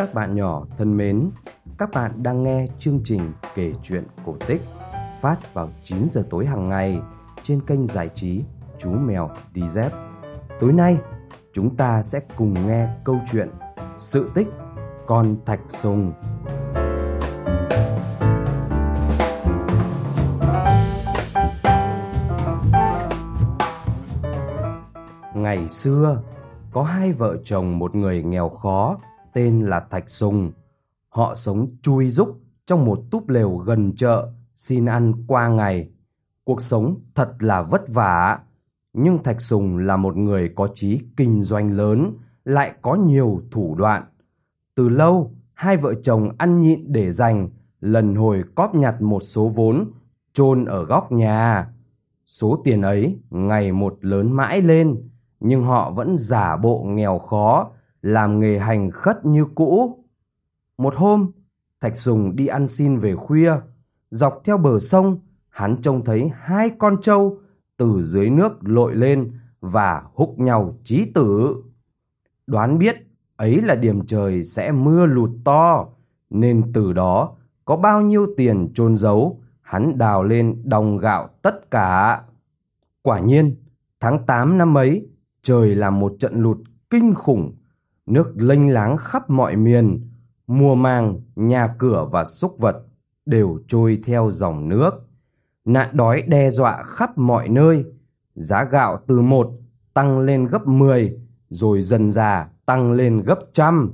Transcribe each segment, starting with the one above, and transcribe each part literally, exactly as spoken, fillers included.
Các bạn nhỏ thân mến, các bạn đang nghe chương trình Kể Chuyện Cổ Tích phát vào chín giờ tối hàng ngày trên kênh giải trí Chú Mèo Đi Dép. Tối nay, chúng ta sẽ cùng nghe câu chuyện Sự tích Con Thạch Sùng. Ngày xưa, có hai vợ chồng một người nghèo khó tên là Thạch Sùng. Họ sống chui rúc trong một túp lều gần chợ xin ăn qua ngày. Cuộc sống thật là vất vả. Nhưng Thạch Sùng là một người có chí kinh doanh lớn, lại có nhiều thủ đoạn. Từ lâu, hai vợ chồng ăn nhịn để dành, lần hồi cóp nhặt một số vốn, chôn ở góc nhà. Số tiền ấy ngày một lớn mãi lên, nhưng họ vẫn giả bộ nghèo khó, làm nghề hành khất như cũ. Một hôm, Thạch Sùng đi ăn xin về khuya. Dọc theo bờ sông, hắn trông thấy hai con trâu từ dưới nước lội lên và húc nhau chí tử. Đoán biết ấy là điểm trời sẽ mưa lụt to, nên từ đó có bao nhiêu tiền chôn giấu, hắn đào lên đong gạo tất cả. Quả nhiên, tháng tám năm ấy, trời là một trận lụt kinh khủng. Nước lênh láng khắp mọi miền, mùa màng, nhà cửa và súc vật đều trôi theo dòng nước. Nạn đói đe dọa khắp mọi nơi, giá gạo từ một tăng lên gấp mười, rồi dần dà tăng lên gấp trăm.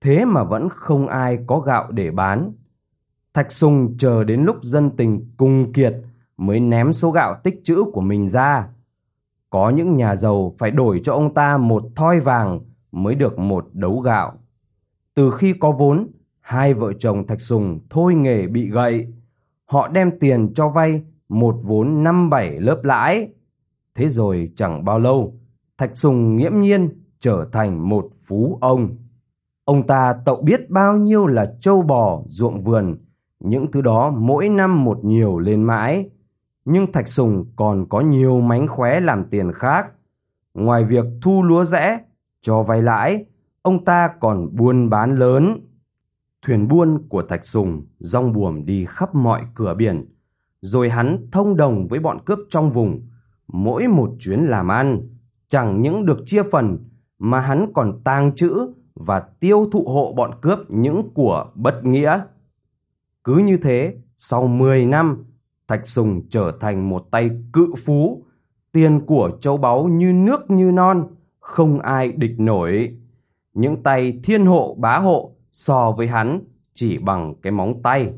Thế mà vẫn không ai có gạo để bán. Thạch Sùng chờ đến lúc dân tình cùng kiệt mới ném số gạo tích trữ của mình ra. Có những nhà giàu phải đổi cho ông ta một thoi vàng mới được một đấu gạo. Từ khi có vốn, hai vợ chồng Thạch Sùng thôi nghề bị gậy. Họ đem tiền cho vay một vốn năm bảy lớp lãi. Thế rồi chẳng bao lâu, Thạch Sùng nghiễm nhiên trở thành một phú ông. Ông ta tậu biết bao nhiêu là trâu bò, ruộng vườn, những thứ đó mỗi năm một nhiều lên mãi. Nhưng Thạch Sùng còn có nhiều mánh khóe làm tiền khác. Ngoài việc thu lúa rẽ, cho vay lãi, ông ta còn buôn bán lớn. Thuyền buôn của Thạch Sùng rong buồm đi khắp mọi cửa biển, rồi hắn thông đồng với bọn cướp trong vùng. Mỗi một chuyến làm ăn, chẳng những được chia phần, mà hắn còn tàng trữ và tiêu thụ hộ bọn cướp những của bất nghĩa. Cứ như thế, sau mười năm, Thạch Sùng trở thành một tay cự phú, tiền của châu báu như nước như non, không ai địch nổi. Những tay thiên hộ bá hộ so với hắn chỉ bằng cái móng tay.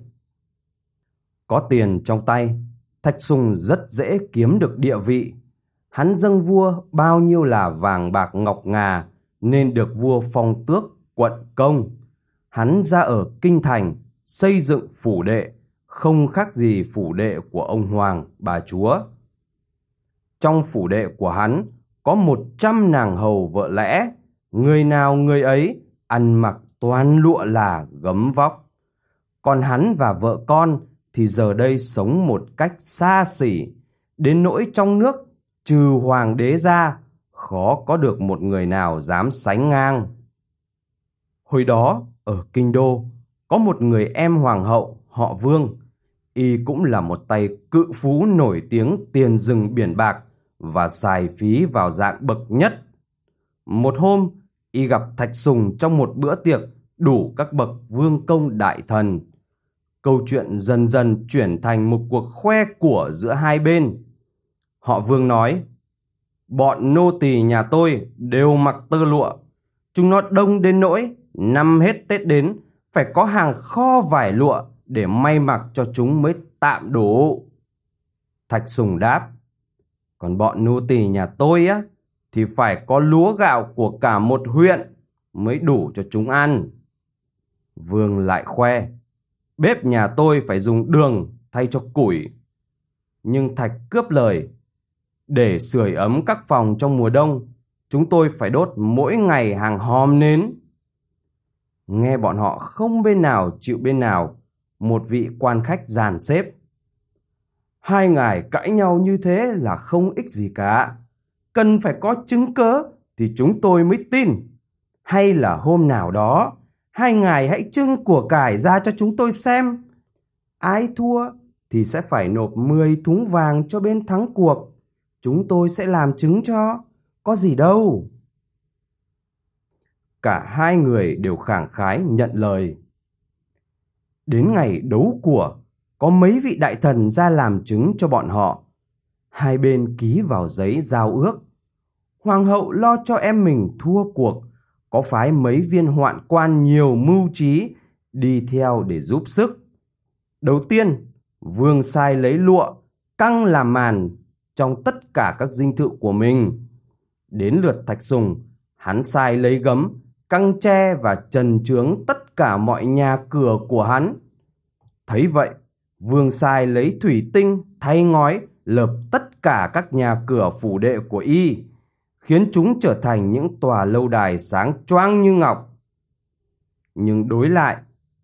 Có tiền trong tay, Thạch Sùng rất dễ kiếm được địa vị. Hắn dâng vua bao nhiêu là vàng bạc ngọc ngà nên được vua phong tước quận công. Hắn ra ở kinh thành xây dựng phủ đệ, không khác gì phủ đệ của ông hoàng bà chúa. Trong phủ đệ của hắn có một trăm nàng hầu vợ lẽ, người nào người ấy ăn mặc toàn lụa là gấm vóc. Còn hắn và vợ con thì giờ đây sống một cách xa xỉ, đến nỗi trong nước trừ hoàng đế ra, khó có được một người nào dám sánh ngang. Hồi đó, ở Kinh Đô, có một người em hoàng hậu họ Vương. Y cũng là một tay cự phú nổi tiếng tiền rừng biển bạc và xài phí vào dạng bậc nhất. Một hôm, y gặp Thạch Sùng trong một bữa tiệc đủ các bậc vương công đại thần. Câu chuyện dần dần chuyển thành một cuộc khoe của giữa hai bên. Họ Vương nói, bọn nô tỳ nhà tôi đều mặc tơ lụa. Chúng nó đông đến nỗi năm hết Tết đến phải có hàng kho vải lụa để may mặc cho chúng mới tạm đủ. Thạch Sùng đáp, còn bọn nô tỳ nhà tôi á thì phải có lúa gạo của cả một huyện mới đủ cho chúng ăn. Vương lại khoe, bếp nhà tôi phải dùng đường thay cho củi. Nhưng Thạch cướp lời, để sưởi ấm các phòng trong mùa đông, chúng tôi phải đốt mỗi ngày hàng hòm nến. Nghe bọn họ không bên nào chịu bên nào, một vị quan khách dàn xếp, hai ngài cãi nhau như thế là không ích gì cả, cần phải có chứng cớ thì chúng tôi mới tin. Hay là hôm nào đó hai ngài hãy trưng của cải ra cho chúng tôi xem. Ai thua thì sẽ phải nộp mười thúng vàng cho bên thắng cuộc. Chúng tôi sẽ làm chứng cho, có gì đâu. Cả hai người đều khẳng khái nhận lời. Đến ngày đấu của, có mấy vị đại thần ra làm chứng cho bọn họ. Hai bên ký vào giấy giao ước. Hoàng hậu lo cho em mình thua cuộc, có phái mấy viên hoạn quan nhiều mưu trí đi theo để giúp sức. Đầu tiên, vương sai lấy lụa, căng làm màn trong tất cả các dinh thự của mình. Đến lượt Thạch Sùng, hắn sai lấy gấm, căng tre và trần trướng tất cả mọi nhà cửa của hắn. Thấy vậy, vương sai lấy thủy tinh thay ngói lợp tất cả các nhà cửa phủ đệ của y, khiến chúng trở thành những tòa lâu đài sáng choang như ngọc. Nhưng đối lại,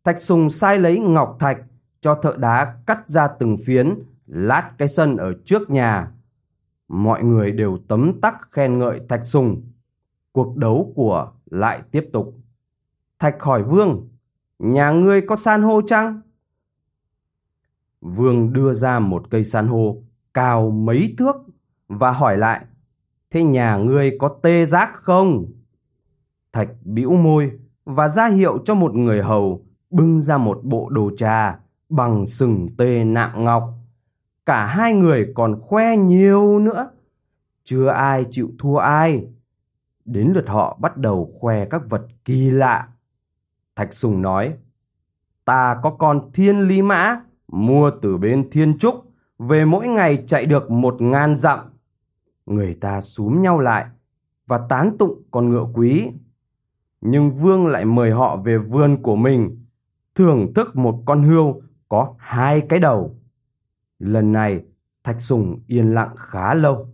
Thạch Sùng sai lấy ngọc thạch cho thợ đá cắt ra từng phiến, lát cái sân ở trước nhà. Mọi người đều tấm tắc khen ngợi Thạch Sùng. Cuộc đấu của lại tiếp tục. Thạch hỏi vương, nhà ngươi có san hô chăng? Vương đưa ra một cây san hô cao mấy thước và hỏi lại, thế nhà ngươi có tê giác không? Thạch bĩu môi và ra hiệu cho một người hầu bưng ra một bộ đồ trà bằng sừng tê nạm ngọc. Cả hai người còn khoe nhiều nữa. Chưa ai chịu thua ai. Đến lượt họ bắt đầu khoe các vật kỳ lạ. Thạch Sùng nói, ta có con thiên lý mã, mua từ bên Thiên Trúc, về mỗi ngày chạy được một ngàn dặm. Người ta xúm nhau lại và tán tụng con ngựa quý. Nhưng vương lại mời họ về vườn của mình, thưởng thức một con hươu có hai cái đầu. Lần này, Thạch Sùng yên lặng khá lâu.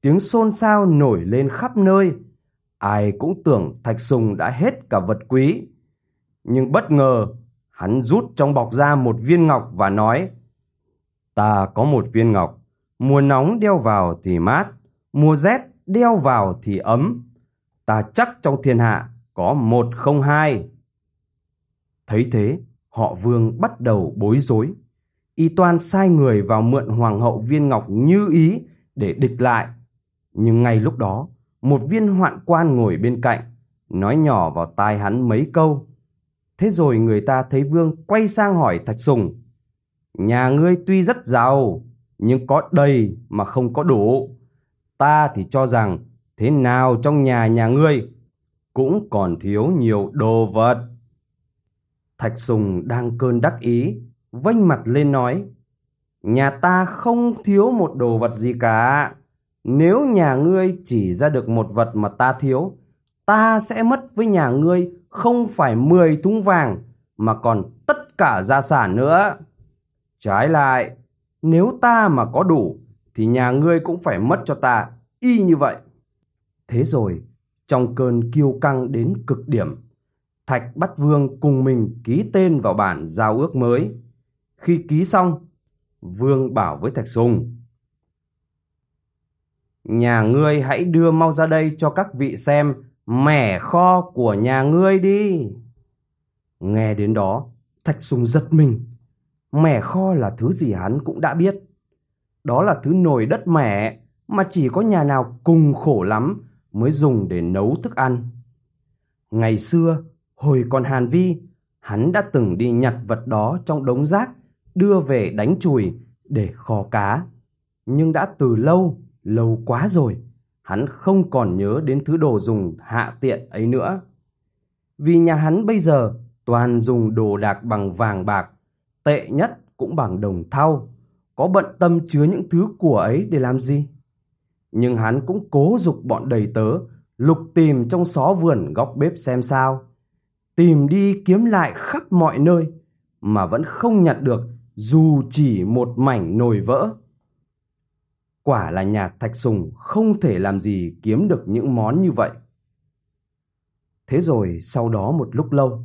Tiếng xôn xao nổi lên khắp nơi. Ai cũng tưởng Thạch Sùng đã hết cả vật quý. Nhưng bất ngờ, hắn rút trong bọc ra một viên ngọc và nói, ta có một viên ngọc. Mùa nóng đeo vào thì mát, mùa rét đeo vào thì ấm. Ta chắc trong thiên hạ có một không hai. Thấy thế, họ vương bắt đầu bối rối. Y toan sai người vào mượn hoàng hậu viên ngọc như ý để địch lại. Nhưng ngay lúc đó, một viên hoạn quan ngồi bên cạnh, nói nhỏ vào tai hắn mấy câu. Thế rồi người ta thấy vương quay sang hỏi Thạch Sùng, nhà ngươi tuy rất giàu, nhưng có đầy mà không có đủ. Ta thì cho rằng thế nào trong nhà nhà ngươi cũng còn thiếu nhiều đồ vật. Thạch Sùng đang cơn đắc ý, vênh mặt lên nói, nhà ta không thiếu một đồ vật gì cả. Nếu nhà ngươi chỉ ra được một vật mà ta thiếu, ta sẽ mất với nhà ngươi không phải mười thúng vàng mà còn tất cả gia sản nữa. Trái lại, nếu ta mà có đủ thì nhà ngươi cũng phải mất cho ta y như vậy. Thế rồi, trong cơn kiêu căng đến cực điểm, Thạch bắt vương cùng mình ký tên vào bản giao ước mới. Khi ký xong, vương bảo với Thạch Sùng, nhà ngươi hãy đưa mau ra đây cho các vị xem mẻ kho của nhà ngươi đi. Nghe đến đó, Thạch Sùng giật mình. Mẻ kho là thứ gì hắn cũng đã biết. Đó là thứ nồi đất mẻ mà chỉ có nhà nào cùng khổ lắm mới dùng để nấu thức ăn. Ngày xưa, hồi còn Hàn Vi, hắn đã từng đi nhặt vật đó trong đống rác, đưa về đánh chùi để kho cá. Nhưng đã từ lâu, lâu quá rồi, hắn không còn nhớ đến thứ đồ dùng hạ tiện ấy nữa. Vì nhà hắn bây giờ toàn dùng đồ đạc bằng vàng bạc, tệ nhất cũng bằng đồng thau, có bận tâm chứa những thứ của ấy để làm gì. Nhưng hắn cũng cố giục bọn đầy tớ lục tìm trong xó vườn góc bếp xem sao. Tìm đi kiếm lại khắp mọi nơi mà vẫn không nhặt được dù chỉ một mảnh nồi vỡ. Quả là nhà Thạch Sùng không thể làm gì kiếm được những món như vậy. Thế rồi sau đó một lúc lâu,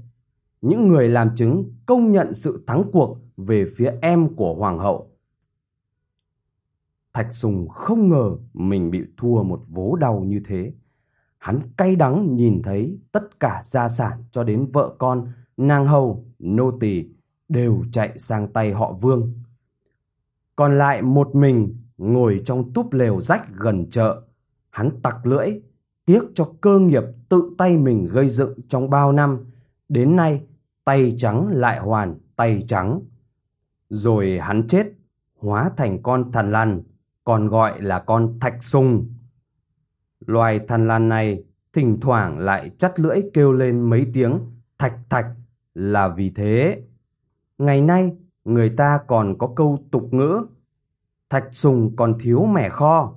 những người làm chứng công nhận sự thắng cuộc về phía em của hoàng hậu. Thạch Sùng không ngờ mình bị thua một vố đau như thế. hắn cay đắng nhìn thấy tất cả gia sản cho đến vợ con, nàng hầu, nô tỳ đều chạy sang tay họ Vương. Còn lại một mình ngồi trong túp lều rách gần chợ, hắn tặc lưỡi, tiếc cho cơ nghiệp tự tay mình gây dựng trong bao năm, đến nay tay trắng lại hoàn tay trắng. Rồi hắn chết, hóa thành con thằn lằn, còn gọi là con thạch sùng. Loài thằn lằn này thỉnh thoảng lại chắt lưỡi kêu lên mấy tiếng thạch thạch là vì thế. Ngày nay người ta còn có câu tục ngữ thạch sùng còn thiếu mẻ kho,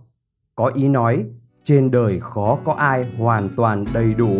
có ý nói trên đời khó có ai hoàn toàn đầy đủ.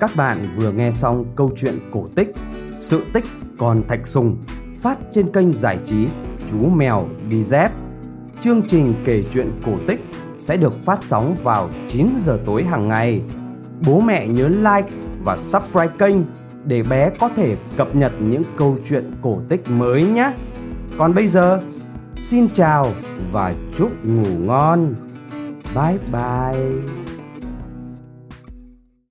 Các bạn vừa nghe xong câu chuyện cổ tích Sự tích Con Thạch Sùng phát trên kênh giải trí Chú Mèo Đi Dép. Chương trình kể chuyện cổ tích sẽ được phát sóng vào chín giờ tối hàng ngày. Bố mẹ nhớ like và subscribe kênh để bé có thể cập nhật những câu chuyện cổ tích mới nhé. Còn bây giờ, xin chào và chúc ngủ ngon. Bye bye.